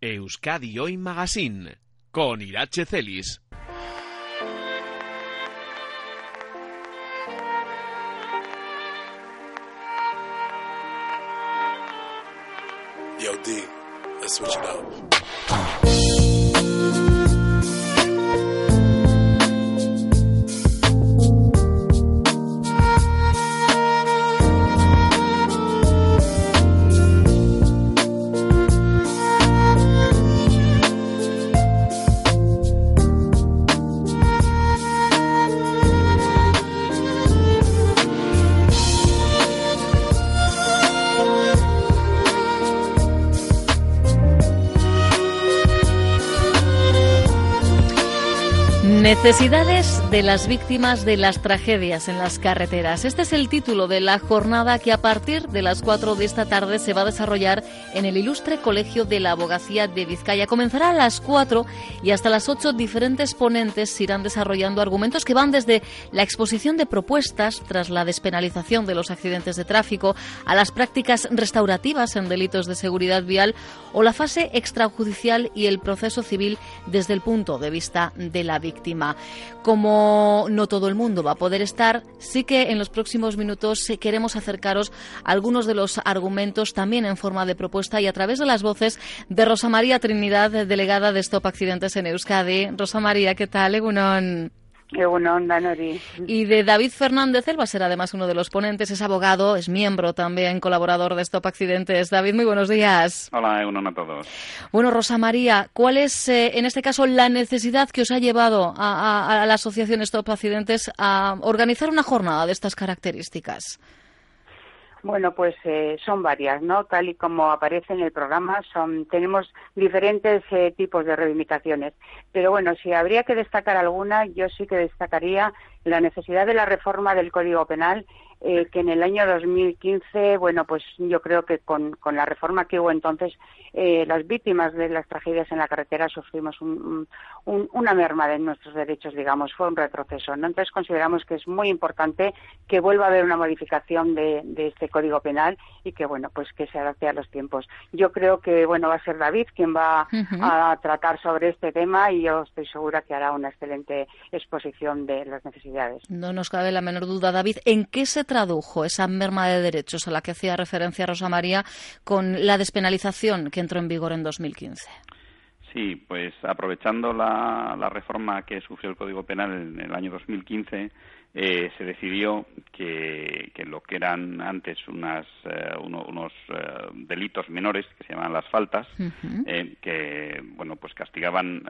Euskadi Hoy Magazine, con Irache Celis. Yo, D, let's switch it up. Necesidades de las víctimas de las tragedias en las carreteras. Este es el título de la jornada que a partir de las 4 de esta tarde se va a desarrollar en el ilustre Colegio de la Abogacía de Vizcaya. Comenzará a las 4 y hasta las 8 diferentes ponentes irán desarrollando argumentos que van desde la exposición de propuestas tras la despenalización de los accidentes de tráfico a las prácticas restaurativas en delitos de seguridad vial o la fase extrajudicial y el proceso civil desde el punto de vista de la víctima. Como no todo el mundo va a poder estar, sí que en los próximos minutos queremos acercaros a algunos de los argumentos también en forma de propuesta y a través de las voces de Rosa Mª Trinidad, delegada de Stop Accidentes en Euskadi. Rosa Mª, ¿qué tal? Egunon. Egunon, Danori. Y de David Fernández, él va a ser además uno de los ponentes, es abogado, es miembro también, colaborador de Stop Accidentes. David, muy buenos días. Hola, egunon a todos. Bueno, Rosa Mª, ¿cuál es en este caso la necesidad que os ha llevado a la asociación Stop Accidentes a organizar una jornada de estas características? Bueno, pues son varias, ¿no? Tal y como aparece en el programa, tenemos diferentes tipos de reivindicaciones. Pero bueno, si habría que destacar alguna, yo sí que destacaría la necesidad de la reforma del Código Penal, que en el año 2015, bueno, pues yo creo que con la reforma que hubo entonces, las víctimas de las tragedias en la carretera sufrimos una merma de nuestros derechos, digamos, fue un retroceso, ¿no? Entonces consideramos que es muy importante que vuelva a haber una modificación de este Código Penal y que, bueno, pues que se adapte a los tiempos. Yo creo que, bueno, va a ser David quien va a tratar sobre este tema y yo estoy segura que hará una excelente exposición de las necesidades. No nos cabe la menor duda, David, ¿en qué se tradujo esa merma de derechos a la que hacía referencia Rosa Mª con la despenalización que entró en vigor en 2015? Sí, pues aprovechando la reforma que sufrió el Código Penal en el año 2015, se decidió que lo que eran antes unos delitos menores, que se llamaban las faltas, que bueno, pues castigaban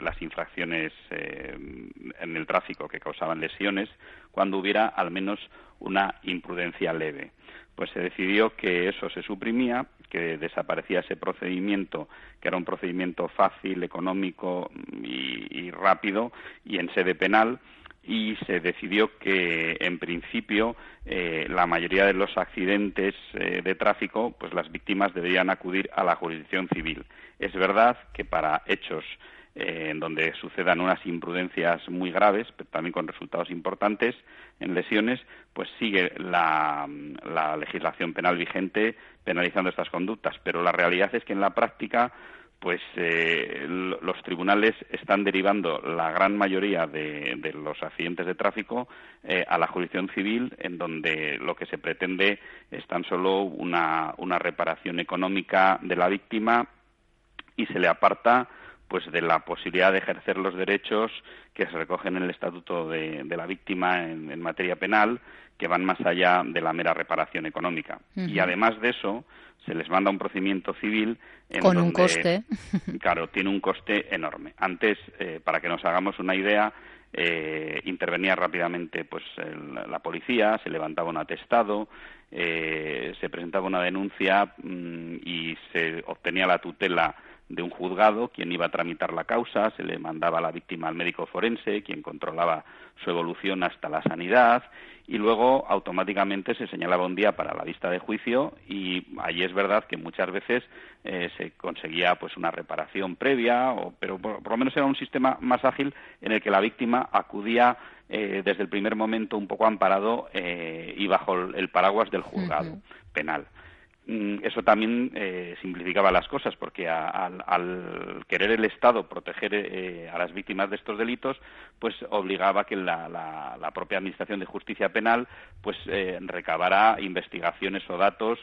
las infracciones en el tráfico que causaban lesiones cuando hubiera al menos una imprudencia leve. Pues se decidió que eso se suprimía, que desaparecía ese procedimiento, que era un procedimiento fácil, económico y rápido, y en sede penal, y se decidió que, en principio, la mayoría de los accidentes de tráfico, pues las víctimas deberían acudir a la jurisdicción civil. Es verdad que para hechos en donde sucedan unas imprudencias muy graves, pero también con resultados importantes en lesiones, pues sigue la legislación penal vigente penalizando estas conductas. Pero la realidad es que en la práctica, pues los tribunales están derivando la gran mayoría de los accidentes de tráfico a la jurisdicción civil, en donde lo que se pretende es tan solo una reparación económica de la víctima y se le aparta pues de la posibilidad de ejercer los derechos que se recogen en el Estatuto de la Víctima en materia penal, que van más allá de la mera reparación económica. Y además de eso, se les manda un procedimiento civil con donde, un coste. Claro, tiene un coste enorme. Antes, para que nos hagamos una idea, intervenía rápidamente pues la policía, se levantaba un atestado, se presentaba una denuncia y se obtenía la tutela de un juzgado, quien iba a tramitar la causa, se le mandaba a la víctima al médico forense, quien controlaba su evolución hasta la sanidad, y luego automáticamente se señalaba un día para la vista de juicio, y ahí es verdad que muchas veces se conseguía pues una reparación previa, pero por lo menos era un sistema más ágil en el que la víctima acudía desde el primer momento un poco amparado y bajo el paraguas del juzgado penal. eso también simplificaba las cosas, porque al querer el Estado proteger a las víctimas de estos delitos, pues obligaba que la propia Administración de Justicia Penal pues recabara investigaciones o datos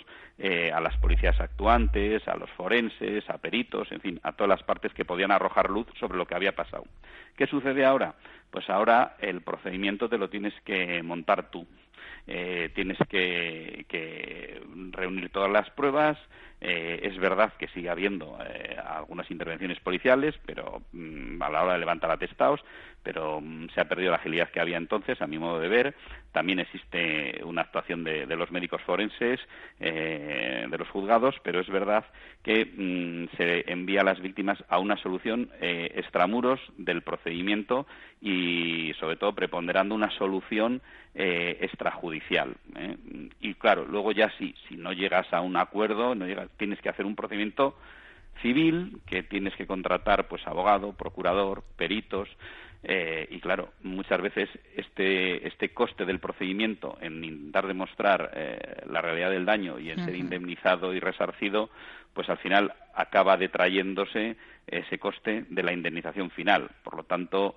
a las policías actuantes, a los forenses, a peritos, en fin, a todas las partes que podían arrojar luz sobre lo que había pasado. ¿Qué sucede ahora? Pues ahora el procedimiento te lo tienes que montar tú. Tienes que reunir todas las pruebas. Es verdad que sigue habiendo algunas intervenciones policiales, pero a la hora de levantar atestados, pero se ha perdido la agilidad que había entonces, a mi modo de ver. También existe una actuación de los médicos forenses, de los juzgados, pero es verdad que se envía a las víctimas a una solución extramuros del procedimiento y, sobre todo, preponderando una solución extrajudicial, ¿eh? Y, claro, luego ya sí, si no llegas a un acuerdo, tienes que hacer un procedimiento civil, que tienes que contratar pues abogado, procurador, peritos, y claro, muchas veces este coste del procedimiento en intentar demostrar la realidad del daño y en ser indemnizado y resarcido, pues al final acaba detrayéndose ese coste de la indemnización final. Por lo tanto,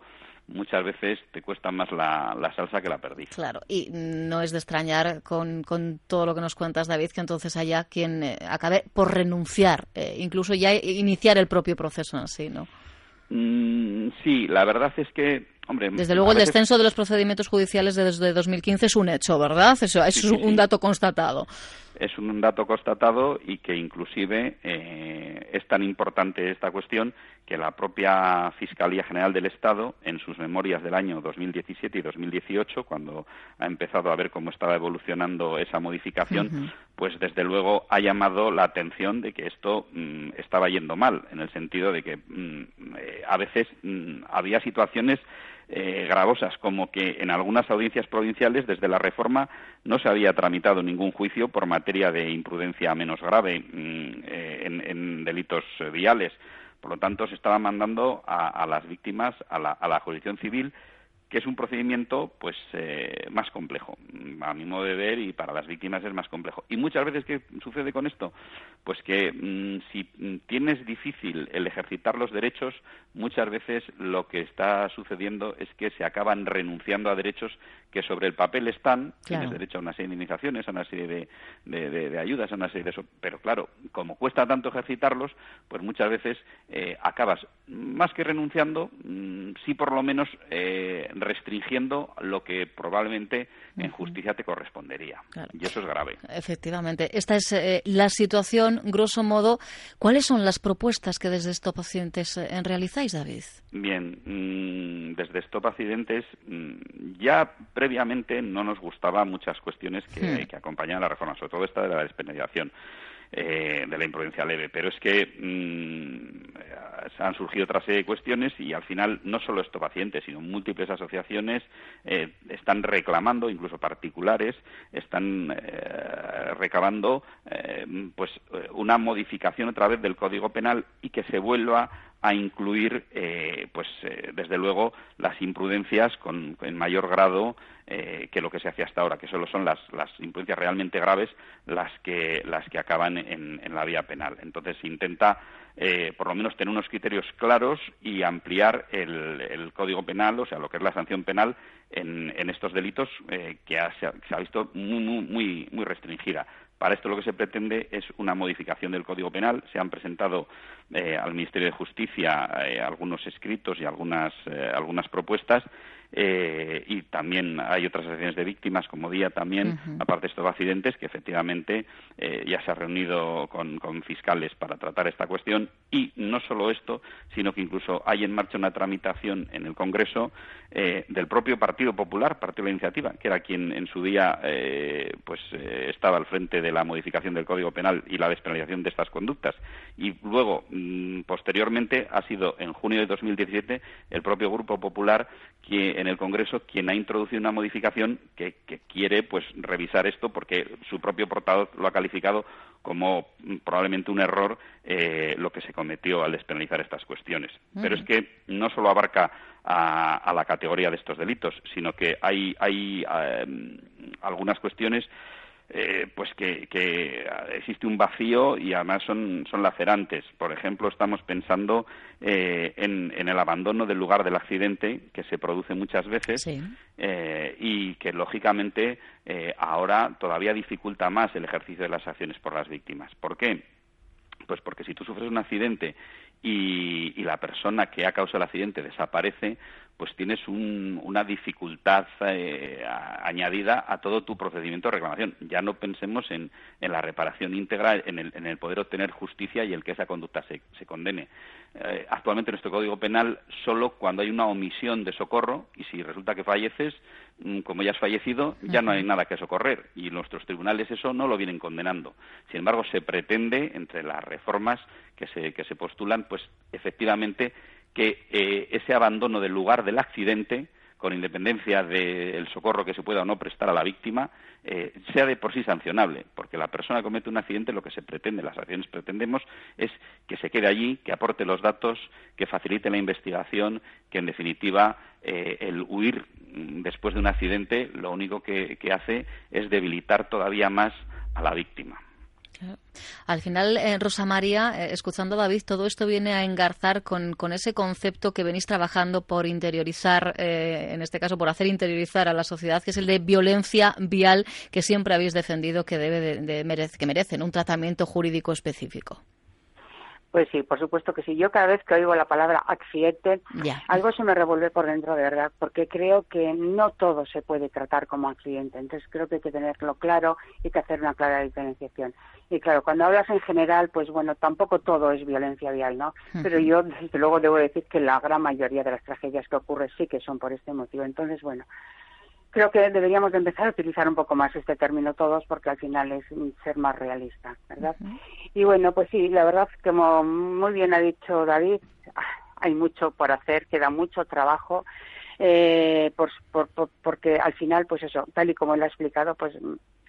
muchas veces te cuesta más la salsa que la perdiz. Claro, y no es de extrañar con todo lo que nos cuentas, David, que entonces haya quien acabe por renunciar, incluso ya iniciar el propio proceso en sí, ¿no? Sí, la verdad es que, hombre... Desde luego el descenso de los procedimientos judiciales desde 2015 es un hecho, ¿verdad? Eso es un dato constatado. Es un dato constatado y que inclusive es tan importante esta cuestión que la propia Fiscalía General del Estado, en sus memorias del año 2017 y 2018, cuando ha empezado a ver cómo estaba evolucionando esa modificación, pues desde luego ha llamado la atención de que esto estaba yendo mal, en el sentido de que a veces había situaciones gravosas, como que en algunas audiencias provinciales desde la reforma no se había tramitado ningún juicio por materia de imprudencia menos grave en delitos viales. Por lo tanto, se estaba mandando a las víctimas a la jurisdicción civil, que es un procedimiento pues más complejo, a mi modo de ver, y para las víctimas es más complejo. Y muchas veces, ¿qué sucede con esto? Pues que si tienes difícil el ejercitar los derechos, muchas veces lo que está sucediendo es que se acaban renunciando a derechos que sobre el papel están. Claro. Tienes derecho a una serie de indemnizaciones, a una serie de ayudas, a una serie de eso. Pero claro, como cuesta tanto ejercitarlos, pues muchas veces acabas, más que renunciando, sí por lo menos restringiendo lo que probablemente en justicia te correspondería. Claro. Y eso es grave. Efectivamente. Esta es la situación, grosso modo. ¿Cuáles son las propuestas que desde Stop Accidentes realizáis, David? Bien, desde Stop Accidentes ya previamente no nos gustaban muchas cuestiones que acompañan a la reforma, sobre todo esta de la despenalización de la imprudencia leve, pero es que han surgido otra serie de cuestiones y al final no solo estos pacientes, sino múltiples asociaciones están reclamando, incluso particulares, están recabando pues una modificación otra vez del Código Penal y que se vuelva a incluir, pues, desde luego, las imprudencias en mayor grado que lo que se hacía hasta ahora, que solo son las imprudencias realmente graves las que acaban en la vía penal. Entonces, se intenta, por lo menos, tener unos criterios claros y ampliar el Código Penal, o sea, lo que es la sanción penal en estos delitos que se ha visto muy, muy, muy restringida. Para esto lo que se pretende es una modificación del Código Penal. Se han presentado al Ministerio de Justicia algunos escritos y algunas propuestas, y también hay otras asociaciones de víctimas, como Día también, aparte de estos accidentes, que efectivamente ya se ha reunido con fiscales para tratar esta cuestión. Y no solo esto, sino que incluso hay en marcha una tramitación en el Congreso del propio Partido Popular, Partido de la Iniciativa, que era quien en su día estaba al frente de la modificación del Código Penal y la despenalización de estas conductas. Y luego, posteriormente, ha sido en junio de 2017 el propio Grupo Popular que en el Congreso quien ha introducido una modificación que quiere pues revisar esto, porque su propio portavoz lo ha calificado como probablemente un error lo que se cometió al despenalizar estas cuestiones. Pero es que no solo abarca a la categoría de estos delitos, sino que hay algunas cuestiones pues que existe un vacío y además son lacerantes. Por ejemplo, estamos pensando en el abandono del lugar del accidente, que se produce muchas veces, sí, y que lógicamente ahora todavía dificulta más el ejercicio de las acciones por las víctimas. ¿Por qué? Pues porque si tú sufres un accidente y la persona que ha causado el accidente desaparece, pues tienes una dificultad añadida a todo tu procedimiento de reclamación. Ya no pensemos en la reparación íntegra, en el poder obtener justicia y el que esa conducta se condene. Actualmente en nuestro Código Penal, solo cuando hay una omisión de socorro, y si resulta que falleces, como ya has fallecido, ya no hay nada que socorrer, y nuestros tribunales eso no lo vienen condenando. Sin embargo, se pretende, entre las reformas que se postulan, pues efectivamente que ese abandono del lugar del accidente, con independencia del socorro que se pueda o no prestar a la víctima, sea de por sí sancionable, porque la persona que comete un accidente, lo que se pretende, las acciones pretendemos, es que se quede allí, que aporte los datos, que facilite la investigación, que en definitiva el huir después de un accidente lo único que hace es debilitar todavía más a la víctima. Al final, Rosa María, escuchando a David, todo esto viene a engarzar con ese concepto que venís trabajando por interiorizar, en este caso por hacer interiorizar a la sociedad, que es el de violencia vial, que siempre habéis defendido que merecen un tratamiento jurídico específico. Pues sí, por supuesto que sí. Yo cada vez que oigo la palabra accidente, algo se me revuelve por dentro, de verdad, porque creo que no todo se puede tratar como accidente. Entonces creo que hay que tenerlo claro y que hacer una clara diferenciación. Y claro, cuando hablas en general, pues bueno, tampoco todo es violencia vial, ¿no? Pero yo, desde luego, debo decir que la gran mayoría de las tragedias que ocurren sí que son por este motivo. Entonces, bueno, creo que deberíamos de empezar a utilizar un poco más este término todos, porque al final es ser más realista, ¿verdad? Y bueno, pues sí, la verdad, como muy bien ha dicho David, hay mucho por hacer, queda mucho trabajo, porque al final, pues eso, tal y como él ha explicado, pues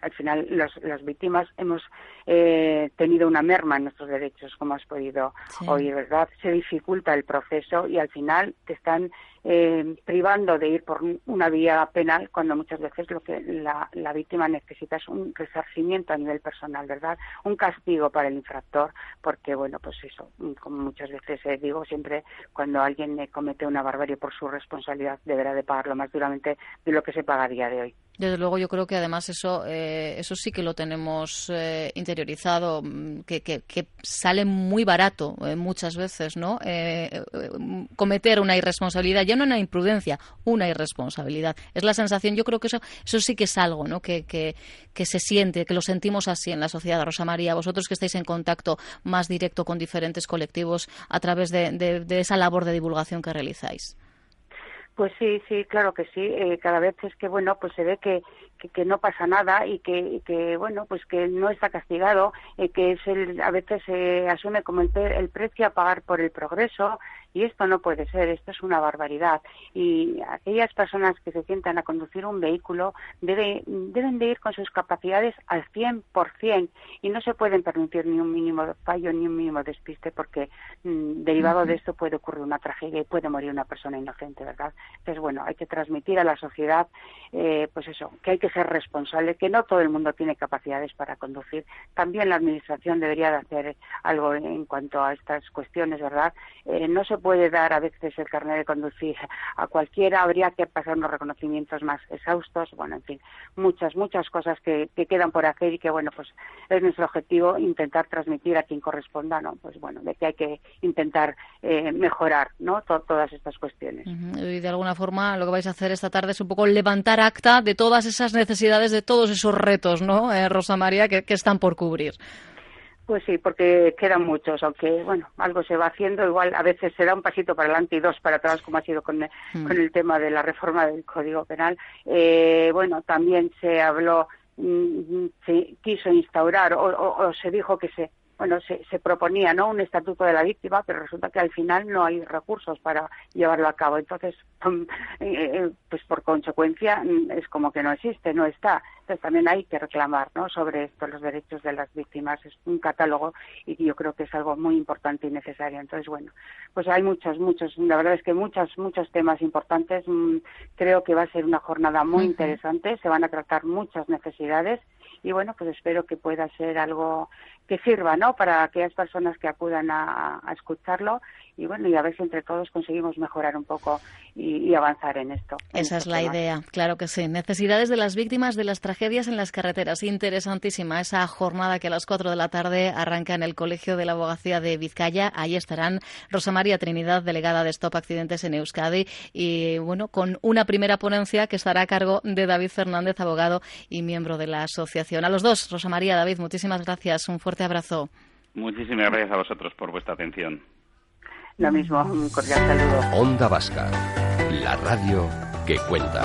al final las víctimas hemos tenido una merma en nuestros derechos, como has podido oír, ¿verdad? Se dificulta el proceso y al final te están privando de ir por una vía penal, cuando muchas veces lo que la víctima necesita es un resarcimiento a nivel personal, ¿verdad? Un castigo para el infractor, porque, bueno, pues eso, como muchas veces digo, siempre cuando alguien comete una barbarie por su responsabilidad deberá de pagarlo más duramente de lo que se pagaría de hoy. Desde luego, yo creo que además eso sí que lo tenemos interiorizado, que sale muy barato muchas veces, ¿no? Cometer una irresponsabilidad, ya no una imprudencia, una irresponsabilidad. Es la sensación, yo creo que eso sí que es algo, ¿no? Que se siente, que lo sentimos así en la sociedad. Rosa María, vosotros que estáis en contacto más directo con diferentes colectivos a través de esa labor de divulgación que realizáis. Pues sí, claro que sí. Cada vez es que, bueno, pues se ve que no pasa nada y que bueno, pues que no está castigado, que es a veces se asume como el precio a pagar por el progreso, y esto no puede ser, esto es una barbaridad. Y aquellas personas que se sientan a conducir un vehículo deben de ir con sus capacidades al 100% y no se pueden permitir ni un mínimo fallo ni un mínimo despiste, porque derivado de esto puede ocurrir una tragedia y puede morir una persona inocente, ¿verdad? Entonces, bueno, hay que transmitir a la sociedad, pues eso, que hay que ser responsable, que no todo el mundo tiene capacidades para conducir. También la administración debería de hacer algo en cuanto a estas cuestiones, ¿verdad? No se puede dar a veces el carnet de conducir a cualquiera, habría que pasar unos reconocimientos más exhaustos, bueno, en fin, muchas cosas que quedan por hacer y que, bueno, pues es nuestro objetivo intentar transmitir a quien corresponda, ¿no? Pues bueno, de que hay que intentar mejorar, ¿no? Todas estas cuestiones. Y de alguna forma lo que vais a hacer esta tarde es un poco levantar acta de todas esas necesidades, de todos esos retos, ¿no, Rosa María, que están por cubrir? Pues sí, porque quedan muchos, aunque, bueno, algo se va haciendo, igual a veces se da un pasito para adelante y dos para atrás, como ha sido con el tema de la reforma del Código Penal. Bueno, también se habló, se quiso instaurar o se dijo que se proponía, ¿no?, un estatuto de la víctima, pero resulta que al final no hay recursos para llevarlo a cabo. Entonces, pues por consecuencia es como que no existe, no está. Entonces también hay que reclamar, ¿no?, sobre esto, los derechos de las víctimas. Es un catálogo y yo creo que es algo muy importante y necesario. Entonces, bueno, pues hay muchos, la verdad es que muchos temas importantes. Creo que va a ser una jornada muy interesante, se van a tratar muchas necesidades y bueno, pues espero que pueda ser algo que sirva, ¿no?, para aquellas personas que acudan a escucharlo, y bueno, y a ver si entre todos conseguimos mejorar un poco y avanzar en esto. Esa es la idea, claro que sí. Necesidades de las víctimas de las tragedias en las carreteras. Interesantísima esa jornada que a las 4 de la tarde arranca en el Colegio de la Abogacía de Vizcaya. Ahí estarán Rosa Mª Trinidad, delegada de Stop Accidentes en Euskadi, y bueno, con una primera ponencia que estará a cargo de David Fernández, abogado y miembro de la asociación. A los dos, Rosa Mª, David, muchísimas gracias. Un fuerte abrazo. Muchísimas gracias a vosotros por vuestra atención. Lo mismo, un cordial saludo. Onda Vasca, la radio que cuenta.